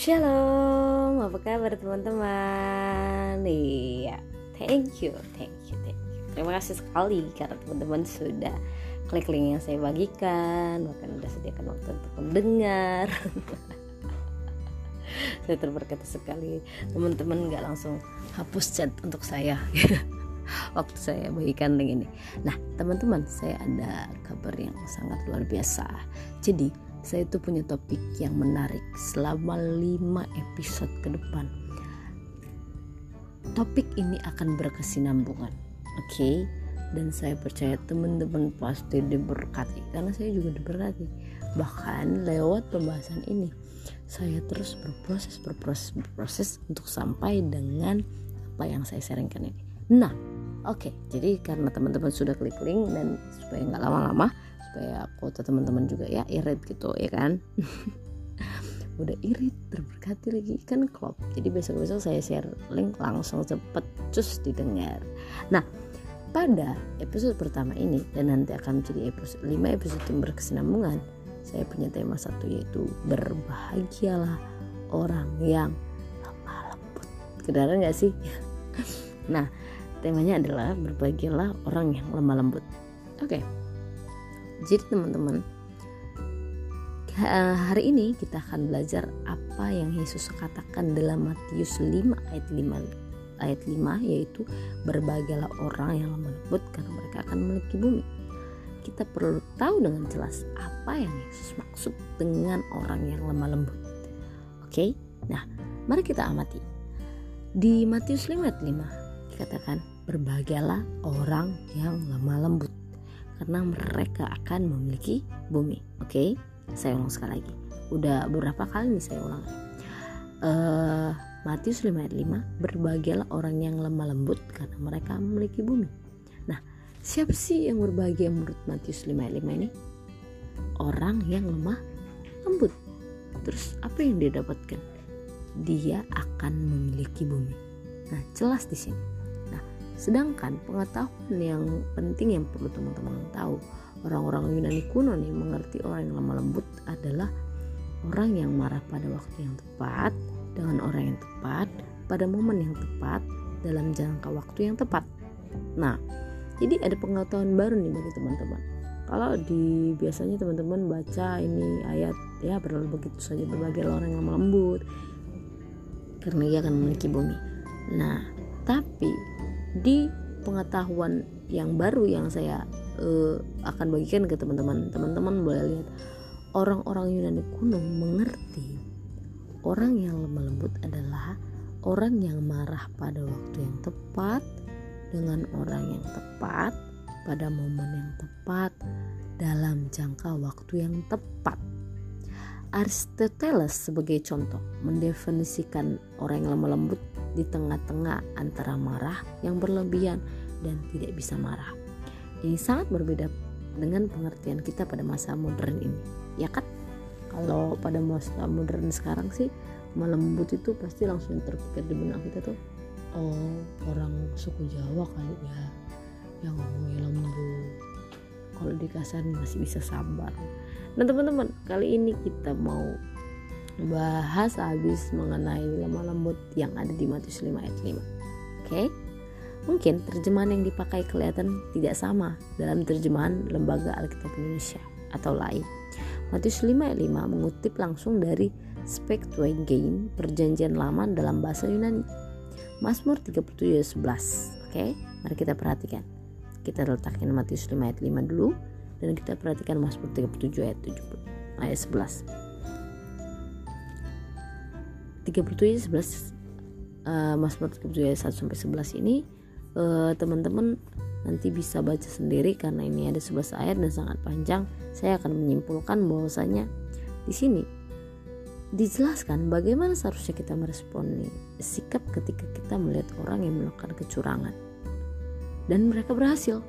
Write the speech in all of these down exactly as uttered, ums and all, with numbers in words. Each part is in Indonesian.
Shalom, apa kabar teman-teman? Iya, thank you, thank you, thank you. Terima kasih sekali karena teman-teman sudah klik link yang saya bagikan, bahkan sudah sediakan waktu untuk mendengar. Saya terberkati sekali, teman-teman nggak langsung hapus chat untuk saya waktu saya bagikan link ini. Nah, teman-teman, saya ada kabar yang sangat luar biasa. Jadi saya itu punya topik yang menarik selama lima episode ke depan. Topik ini akan berkesinambungan, oke? Okay? Dan saya percaya teman-teman pasti diberkati, karena saya juga diberkati. Bahkan lewat pembahasan ini, saya terus berproses, berproses, berproses untuk sampai dengan apa yang saya sharingkan ini. Nah, oke. Okay. Jadi karena teman-teman sudah klik link dan supaya nggak lama-lama, kayak foto teman-teman juga ya irit gitu ya kan. Udah irit terberkati lagi kan klop. Jadi besok-besok saya share link langsung cepet cus didengar. Nah, pada episode pertama ini dan nanti akan menjadi episode lima episode yang berkesinambungan, saya punya tema satu, yaitu berbahagialah orang yang lemah lembut. Kedengaran enggak sih? Nah, temanya adalah berbahagialah orang yang lemah lembut. Oke. Okay. Jadi teman-teman, hari ini kita akan belajar apa yang Yesus katakan dalam Matius lima ayat lima, yaitu berbahagialah orang yang lemah lembut karena mereka akan memiliki bumi. Kita perlu tahu dengan jelas apa yang Yesus maksud dengan orang yang lemah lembut. Oke, nah mari kita amati. Di Matius lima ayat lima dikatakan berbahagialah orang yang lemah lembut karena mereka akan memiliki bumi. Oke, okay? Saya ulang sekali lagi. Udah beberapa kali nih saya ulang. Uh, Matius lima ayat lima, berbahagialah orang yang lemah lembut karena mereka memiliki bumi. Nah, siapa sih yang berbahagia menurut Matius lima ayat lima ini? Orang yang lemah lembut. Terus apa yang dia dapatkan? Dia akan memiliki bumi. Nah, jelas di sini. Sedangkan pengetahuan yang penting yang perlu teman-teman tahu, orang-orang Yunani Kuno nih mengerti orang yang lemah lembut adalah orang yang marah pada waktu yang tepat, dengan orang yang tepat, pada momen yang tepat, dalam jangka waktu yang tepat. Nah, jadi ada pengetahuan baru nih bagi teman-teman. Kalau di biasanya teman-teman baca ini ayat ya berlalu begitu saja, berbahagialah orang yang lemah lembut karena ia akan memiliki bumi. Nah, tapi di pengetahuan yang baru yang saya uh, akan bagikan ke teman-teman, teman-teman boleh lihat orang-orang Yunani kuno mengerti orang yang lemah lembut adalah orang yang marah pada waktu yang tepat, dengan orang yang tepat, pada momen yang tepat, dalam jangka waktu yang tepat. Aristoteles sebagai contoh mendefinisikan orang yang lemah lembut di tengah-tengah antara marah yang berlebihan dan tidak bisa marah. Ini sangat berbeda dengan pengertian kita pada masa modern ini, ya kan? Kalau pada masa modern sekarang sih, melembut itu pasti langsung terpikir di benak kita tuh, oh orang suku Jawa kali ya, yang ngomongnya lembut. Kalau di kasaran masih bisa sabar. Nah teman-teman, kali ini kita mau bahas habis mengenai lemah lembut yang ada di Matius lima ayat lima. Oke, okay? Mungkin terjemahan yang dipakai kelihatan tidak sama dalam terjemahan Lembaga Alkitab Indonesia atau L A I. Matius lima ayat lima mengutip langsung dari Septuagint, Perjanjian Lama dalam bahasa Yunani. Mazmur tiga puluh tujuh ayat sebelas. Oke, okay? Mari kita perhatikan. Kita letakkan Matius lima ayat lima dulu dan kita perhatikan Mazmur tiga puluh tujuh ayat tujuh ayat sebelas. tiga puluh tujuh ayat sebelas uh, Mazmur tiga puluh tujuh ayat satu sampai sebelas ini uh, teman-teman nanti bisa baca sendiri karena ini ada sebelas ayat dan sangat panjang. Saya akan menyimpulkan bahwasanya di sini dijelaskan bagaimana seharusnya kita meresponi sikap ketika kita melihat orang yang melakukan kecurangan dan mereka berhasil.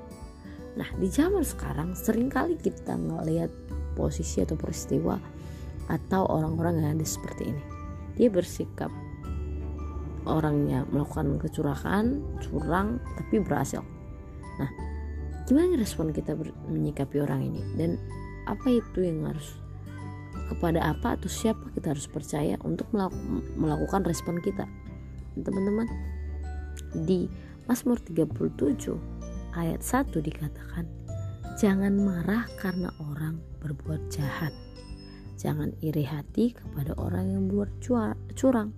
Nah, di zaman sekarang seringkali kita ngelihat posisi atau peristiwa atau orang-orang yang ada seperti ini. Dia bersikap orangnya melakukan kecurangan, curang tapi berhasil. Nah, gimana respon kita menyikapi orang ini dan apa itu yang harus kepada apa atau siapa kita harus percaya untuk melakukan respon kita. Teman-teman, di Mazmur tiga puluh tujuh ayat satu dikatakan, jangan marah karena orang berbuat jahat, jangan iri hati kepada orang yang berbuat curang,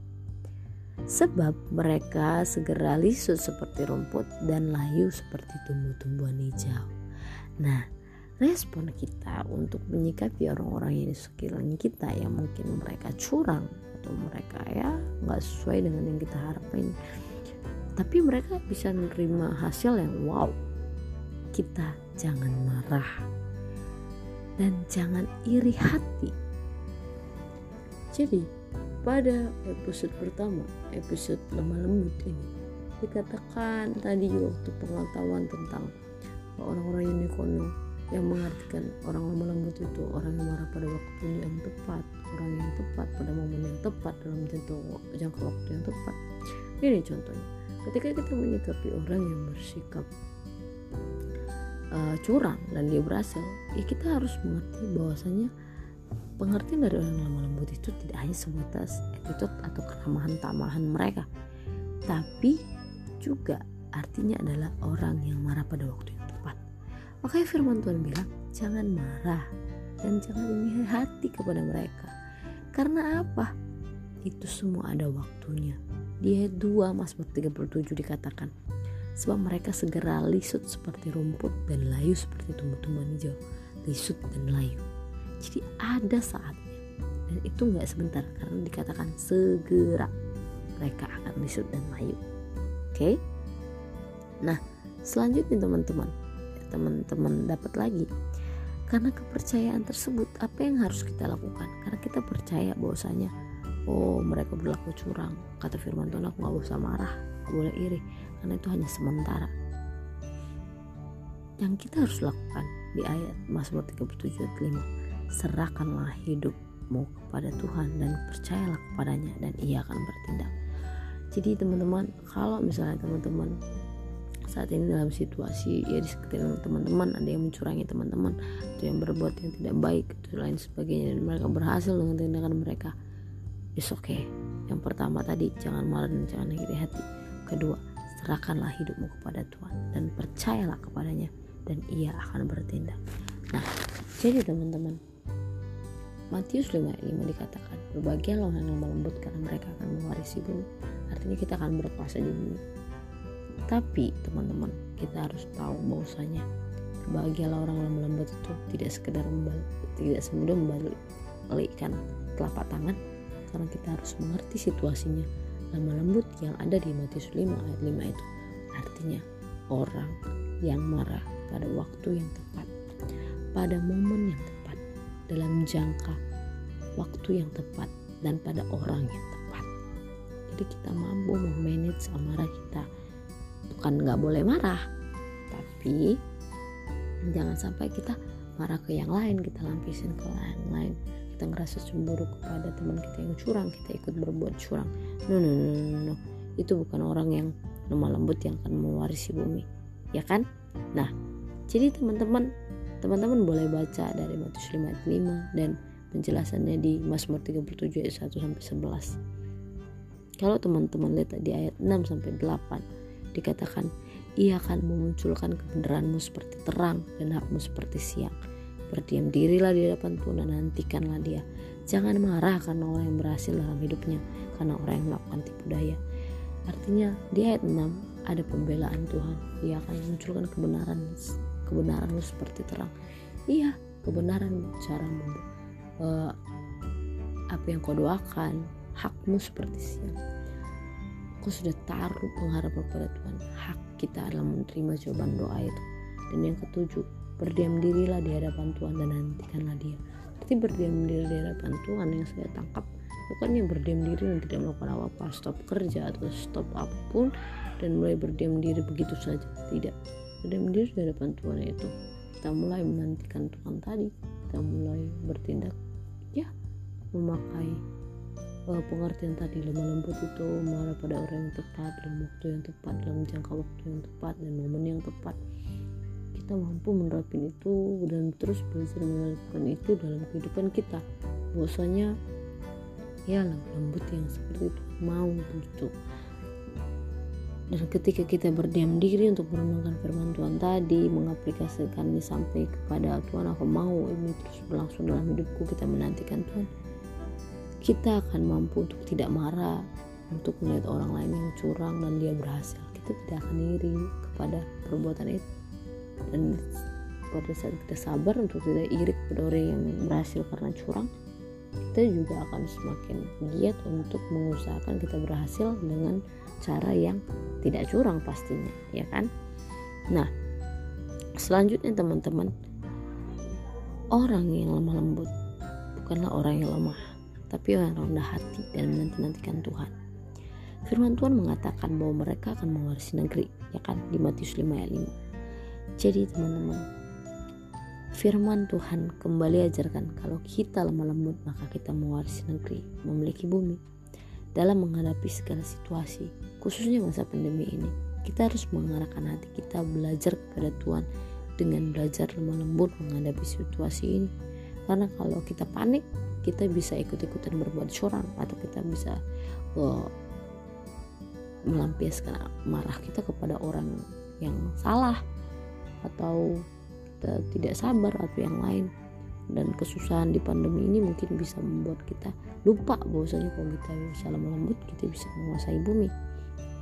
sebab mereka segera lisut seperti rumput dan layu seperti tumbuh-tumbuhan hijau. Nah, respon kita untuk menyikapi orang-orang yang di sekeliling kita yang mungkin mereka curang atau mereka ya nggak sesuai dengan yang kita harapin, tapi mereka bisa menerima hasil yang wow. Kita jangan marah dan jangan iri hati. Jadi pada episode pertama, episode lemah lembut ini, dikatakan tadi waktu pengetahuan tentang orang-orang Yunani Kuno yang mengartikan orang lemah lembut itu orang yang marah pada waktu yang tepat, orang yang tepat pada momen yang tepat dalam jangka waktu yang tepat. Ini contohnya, ketika kita menyikapi orang yang bersikap uh, curang dan dia berhasil, ya kita harus mengerti bahwasanya pengertian dari orang lemah lembut itu tidak hanya sebatas attitude atau keramahan-tamahan mereka, tapi juga artinya adalah orang yang marah pada waktu yang tepat. Makanya firman Tuhan bilang, jangan marah dan jangan iri hati kepada mereka. Karena apa? Itu semua ada waktunya. Di ayat dua Mazmur tiga puluh tujuh dikatakan, sebab mereka segera lisut seperti rumput dan layu seperti tumbuh-tumbuhan hijau. Lisut dan layu, jadi ada saatnya, dan itu gak sebentar, karena dikatakan segera mereka akan lisut dan layu. Oke okay? Nah, selanjutnya teman-teman, ya, teman-teman dapat lagi karena kepercayaan tersebut. Apa yang harus kita lakukan? Karena kita percaya bahwasanya oh mereka berlaku curang, kata firman Tuhan, aku gak usah marah, gak boleh iri, karena itu hanya sementara. Yang kita harus lakukan di ayat Mazmur tiga puluh tujuh ayat lima, serahkanlah hidupmu kepada Tuhan dan percayalah kepadanya dan ia akan bertindak. Jadi teman-teman, kalau misalnya teman-teman saat ini dalam situasi ya di sekitar teman-teman ada yang mencurangi teman-teman atau yang berbuat yang tidak baik atau lain sebagainya, dan mereka berhasil dengan tindakan mereka, it's okay. Yang pertama tadi, jangan marah dan jangan iri hati. Kedua, serahkanlah hidupmu kepada Tuhan dan percayalah kepadanya dan ia akan bertindak. Nah, jadi teman-teman, Matius lima ayat lima dikatakan, berbahagialah orang yang lembut karena mereka akan mewarisi bumi. Artinya kita akan berkuasa di bumi. Tapi teman-teman, kita harus tahu bahwasanya berbahagialah orang yang lembut itu tidak sekedar membalik, tidak semudah membalikkan telapak tangan, karena kita harus mengerti situasinya. Lemah lembut yang ada di Matius lima ayat lima itu artinya orang yang marah pada waktu yang tepat, pada momen yang tepat, dalam jangka waktu yang tepat, dan pada orang yang tepat. Jadi kita mampu memanage amarah kita. Bukan gak boleh marah, tapi jangan sampai kita marah ke yang lain, kita lampisin ke yang lain, kita ngerasa cemburu kepada teman kita yang curang, kita ikut berbuat curang. No, no, no, no, no. Itu bukan orang yang lemah lembut yang akan mewarisi bumi, ya kan? Nah, jadi teman-teman, teman-teman boleh baca dari Matius lima ayat lima dan penjelasannya di Mazmur tiga puluh tujuh ayat satu sampai sebelas. Kalau teman-teman lihat di ayat enam sampai delapan dikatakan, ia akan memunculkan kebenaranmu seperti terang dan hakmu seperti siang. Berdiam dirilah di hadapan Tuhan dan nantikanlah dia. Jangan marah karena orang yang berhasil dalam hidupnya, karena orang yang melakukan tipu daya. Artinya di ayat enam ada pembelaan Tuhan. Dia akan munculkan kebenaran, kebenaran seperti terang. Iya, kebenaran caramu, uh, apa yang kau doakan, hakmu seperti siang. Kau sudah taruh pengharapan pada Tuhan. Hak kita adalah menerima jawaban doa itu. Dan yang ketujuh, berdiam dirilah di hadapan Tuhan dan nantikanlah dia. Berarti berdiam diri di hadapan Tuhan yang saya tangkap bukannya berdiam diri dan tidak melakukan apa-apa, stop kerja atau stop apapun dan mulai berdiam diri begitu saja. Tidak, berdiam diri di hadapan Tuhan itu kita mulai menantikan Tuhan tadi, kita mulai bertindak ya memakai uh, pengertian tadi, lemah lembut itu marah pada orang yang tepat, dalam waktu yang tepat, dalam jangka waktu yang tepat, dan momen yang tepat. Kita mampu menerapin itu dan terus belajar menerapkan itu dalam kehidupan kita. bahwasanya ya lembut yang seperti itu mau butuh. Dan ketika kita berdiam diri untuk merenungkan firman Tuhan tadi, mengaplikasikannya sampai kepada Tuhan, aku mau ini terus berlangsung dalam hidupku, kita menantikan Tuhan, kita akan mampu untuk tidak marah, untuk melihat orang lain yang curang dan dia berhasil. Kita tidak akan iri kepada perbuatan itu, dan pada saat kita sabar untuk tidak iri kepada orang yang berhasil karena curang, kita juga akan semakin giat untuk mengusahakan kita berhasil dengan cara yang tidak curang pastinya, ya kan? Nah, selanjutnya teman-teman, orang yang lemah lembut bukanlah orang yang lemah, tapi orang rendah hati dan menanti-nantikan Tuhan. Firman Tuhan mengatakan bahwa mereka akan mewarisi negeri, ya kan? Di Matius lima ayat lima. Jadi teman-teman, firman Tuhan kembali ajarkan kalau kita lemah lembut maka kita mewarisi negeri, memiliki bumi. Dalam menghadapi segala situasi, khususnya masa pandemi ini, kita harus mengarahkan hati kita belajar kepada Tuhan dengan belajar lemah lembut menghadapi situasi ini. Karena kalau kita panik, kita bisa ikut-ikutan berbuat curang, atau kita bisa oh, melampiaskan marah kita kepada orang yang salah, atau tidak sabar atau yang lain. Dan kesusahan di pandemi ini mungkin bisa membuat kita lupa bahwasanya kalau kita bisa lemah lembut, kita bisa menguasai bumi.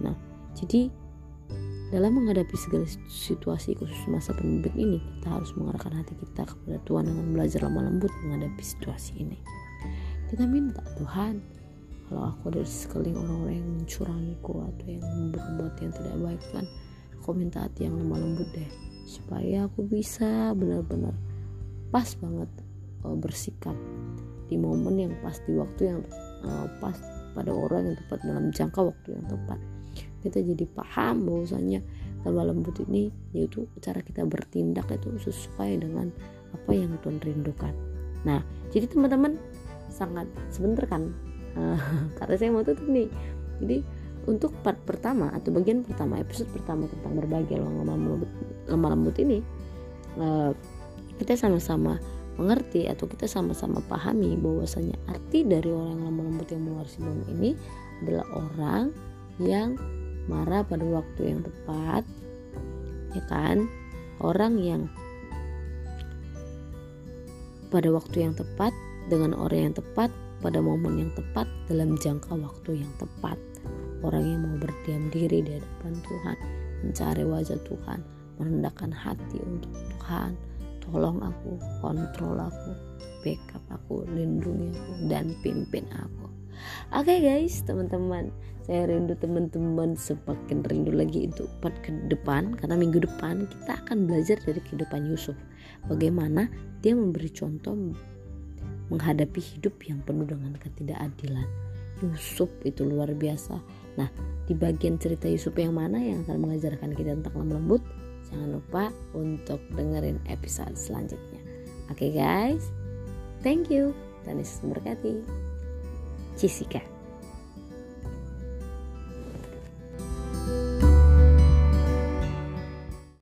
Nah, jadi dalam menghadapi segala situasi khusus masa pandemi ini, kita harus mengarahkan hati kita kepada Tuhan dengan belajar lemah lembut menghadapi situasi ini. Kita minta, Tuhan, kalau aku ada di sekeliling orang-orang yang mencurangiku atau yang berbuat yang tidak baik, Tuhan, aku minta hati yang lemah lembut deh, supaya aku bisa benar-benar pas banget uh, bersikap di momen yang pas, di waktu yang uh, pas, pada orang yang tepat, dalam jangka waktu yang tepat. Kita jadi paham bahwasanya lemah lembut ini yaitu cara kita bertindak itu sesuai dengan apa yang Tuhan rindukan. Nah, jadi teman-teman, sangat sebentar kan uh, karena saya mau tutup nih. Jadi untuk part pertama atau bagian pertama, episode pertama tentang berbagai lemah lembut ini, uh, kita sama-sama mengerti atau kita sama-sama pahami bahwasanya arti dari orang yang lemah lembut yang mewarisi bumi ini adalah orang yang marah pada waktu yang tepat, ya kan? Orang yang pada waktu yang tepat, dengan orang yang tepat, pada momen yang tepat, dalam jangka waktu yang tepat. Orang yang mau berdiam diri di hadapan Tuhan, mencari wajah Tuhan, merendahkan hati untuk Tuhan, tolong aku, kontrol aku, backup aku, lindungi aku, dan pimpin aku. Oke guys, teman-teman, saya rindu teman-teman semakin rindu lagi itu part ke depan, karena minggu depan kita akan belajar dari kehidupan Yusuf, bagaimana dia memberi contoh menghadapi hidup yang penuh dengan ketidakadilan. Yusuf itu luar biasa. Nah, di bagian cerita Yusuf yang mana yang akan mengajarkan kita tentang lemah lembut, jangan lupa untuk dengerin episode selanjutnya. Oke guys, thank you, Tuhan Yesus memberkati. Cisika.